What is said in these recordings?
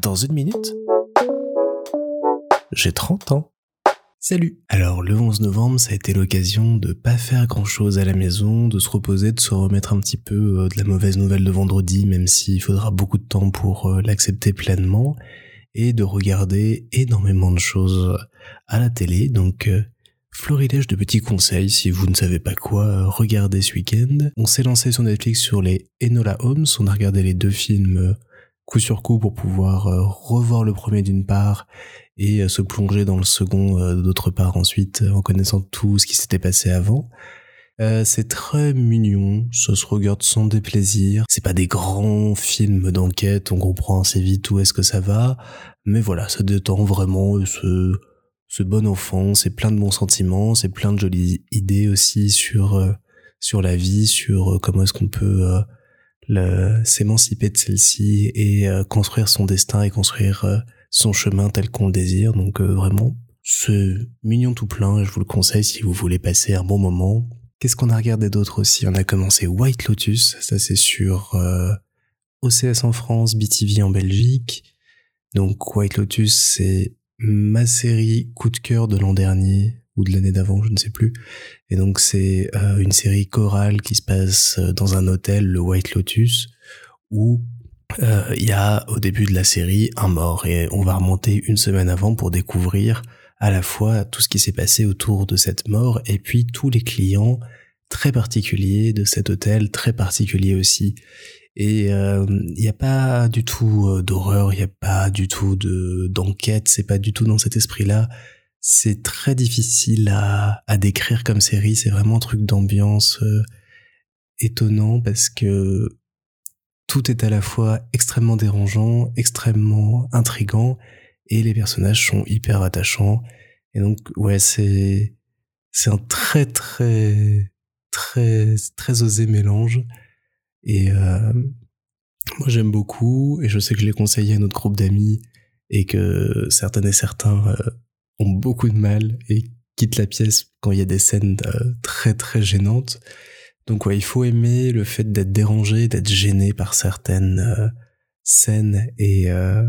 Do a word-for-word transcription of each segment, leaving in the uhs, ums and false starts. Dans une minute, j'ai trente ans. Salut! Alors, le onze novembre, ça a été l'occasion de pas faire grand-chose à la maison, de se reposer, de se remettre un petit peu de la mauvaise nouvelle de vendredi, même s'il faudra beaucoup de temps pour l'accepter pleinement, et de regarder énormément de choses à la télé, donc... Florilège de petits conseils, si vous ne savez pas quoi regarder ce week-end. On s'est lancé sur Netflix sur les Enola Holmes, on a regardé les deux films coup sur coup pour pouvoir revoir le premier d'une part et se plonger dans le second d'autre part ensuite en connaissant tout ce qui s'était passé avant. Euh, c'est très mignon, ça se regarde sans déplaisir. C'est pas des grands films d'enquête, on comprend assez vite où est-ce que ça va, mais voilà, ça détend vraiment ce... ce bon enfant, c'est plein de bons sentiments, c'est plein de jolies idées aussi sur euh, sur la vie, sur euh, comment est-ce qu'on peut euh, le, s'émanciper de celle-ci et euh, construire son destin et construire euh, son chemin tel qu'on le désire. Donc euh, vraiment, c'est mignon tout plein, je vous le conseille si vous voulez passer un bon moment. Qu'est-ce qu'on a regardé d'autre aussi? On a commencé White Lotus, ça c'est sur euh, O C S en France, B T V en Belgique. Donc White Lotus, c'est ma série coup de cœur de l'an dernier ou de l'année d'avant, je ne sais plus. Et donc c'est euh, une série chorale qui se passe dans un hôtel, le White Lotus, où il euh, y a au début de la série un mort et on va remonter une semaine avant pour découvrir à la fois tout ce qui s'est passé autour de cette mort et puis tous les clients très particuliers de cet hôtel, très particuliers aussi. Et il euh, n'y a pas du tout d'horreur, il n'y a pas du tout de, d'enquête, c'est pas du tout dans cet esprit-là. C'est très difficile à, à décrire comme série, c'est vraiment un truc d'ambiance euh, étonnant parce que tout est à la fois extrêmement dérangeant, extrêmement intriguant et les personnages sont hyper attachants. Et donc ouais, c'est, c'est un très très très très osé mélange. Et euh, moi j'aime beaucoup et je sais que je l'ai conseillé à notre groupe d'amis et que certaines et certains euh, ont beaucoup de mal et quittent la pièce quand il y a des scènes euh, très très gênantes. Donc ouais, il faut aimer le fait d'être dérangé, d'être gêné par certaines euh, scènes et euh,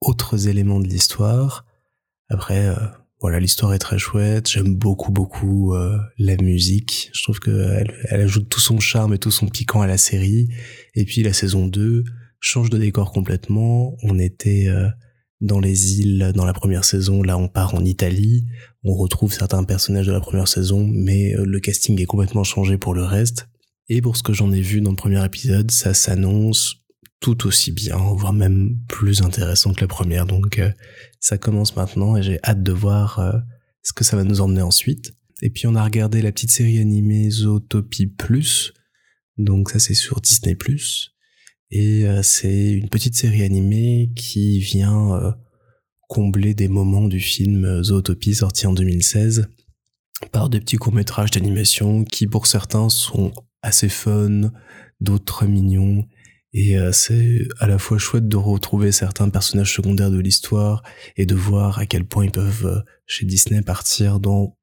autres éléments de l'histoire. Après euh, voilà, l'histoire est très chouette, j'aime beaucoup beaucoup euh, la musique, je trouve qu'elle elle ajoute tout son charme et tout son piquant à la série, et puis la saison deux change de décor complètement, on était euh, dans les îles dans la première saison, là on part en Italie, on retrouve certains personnages de la première saison, mais euh, le casting est complètement changé pour le reste, et pour ce que j'en ai vu dans le premier épisode, ça s'annonce tout aussi bien, voire même plus intéressant que la première. Donc euh, ça commence maintenant et j'ai hâte de voir euh, ce que ça va nous emmener ensuite. Et puis on a regardé la petite série animée Zootopie plus, donc ça c'est sur Disney plus. Et euh, c'est une petite série animée qui vient euh, combler des moments du film Zootopie sorti en deux mille seize par des petits courts-métrages d'animation qui pour certains sont assez fun, d'autres mignons. Et c'est à la fois chouette de retrouver certains personnages secondaires de l'histoire et de voir à quel point ils peuvent, chez Disney, partir dans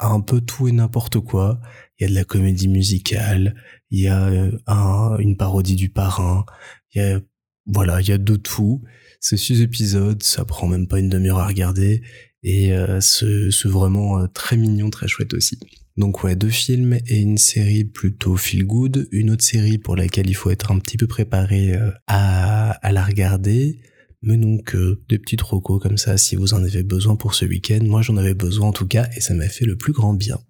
un peu tout et n'importe quoi. Il y a de la comédie musicale, il y a un, une parodie du Parrain, il y a, voilà, il y a de tout. C'est six épisodes, ça prend même pas une demi-heure à regarder et c'est, c'est vraiment très mignon, très chouette aussi. Donc ouais, deux films et une série plutôt feel good, une autre série pour laquelle il faut être un petit peu préparé à, à la regarder, mais donc euh, des petits recos comme ça si vous en avez besoin pour ce week-end. Moi j'en avais besoin en tout cas et ça m'a fait le plus grand bien.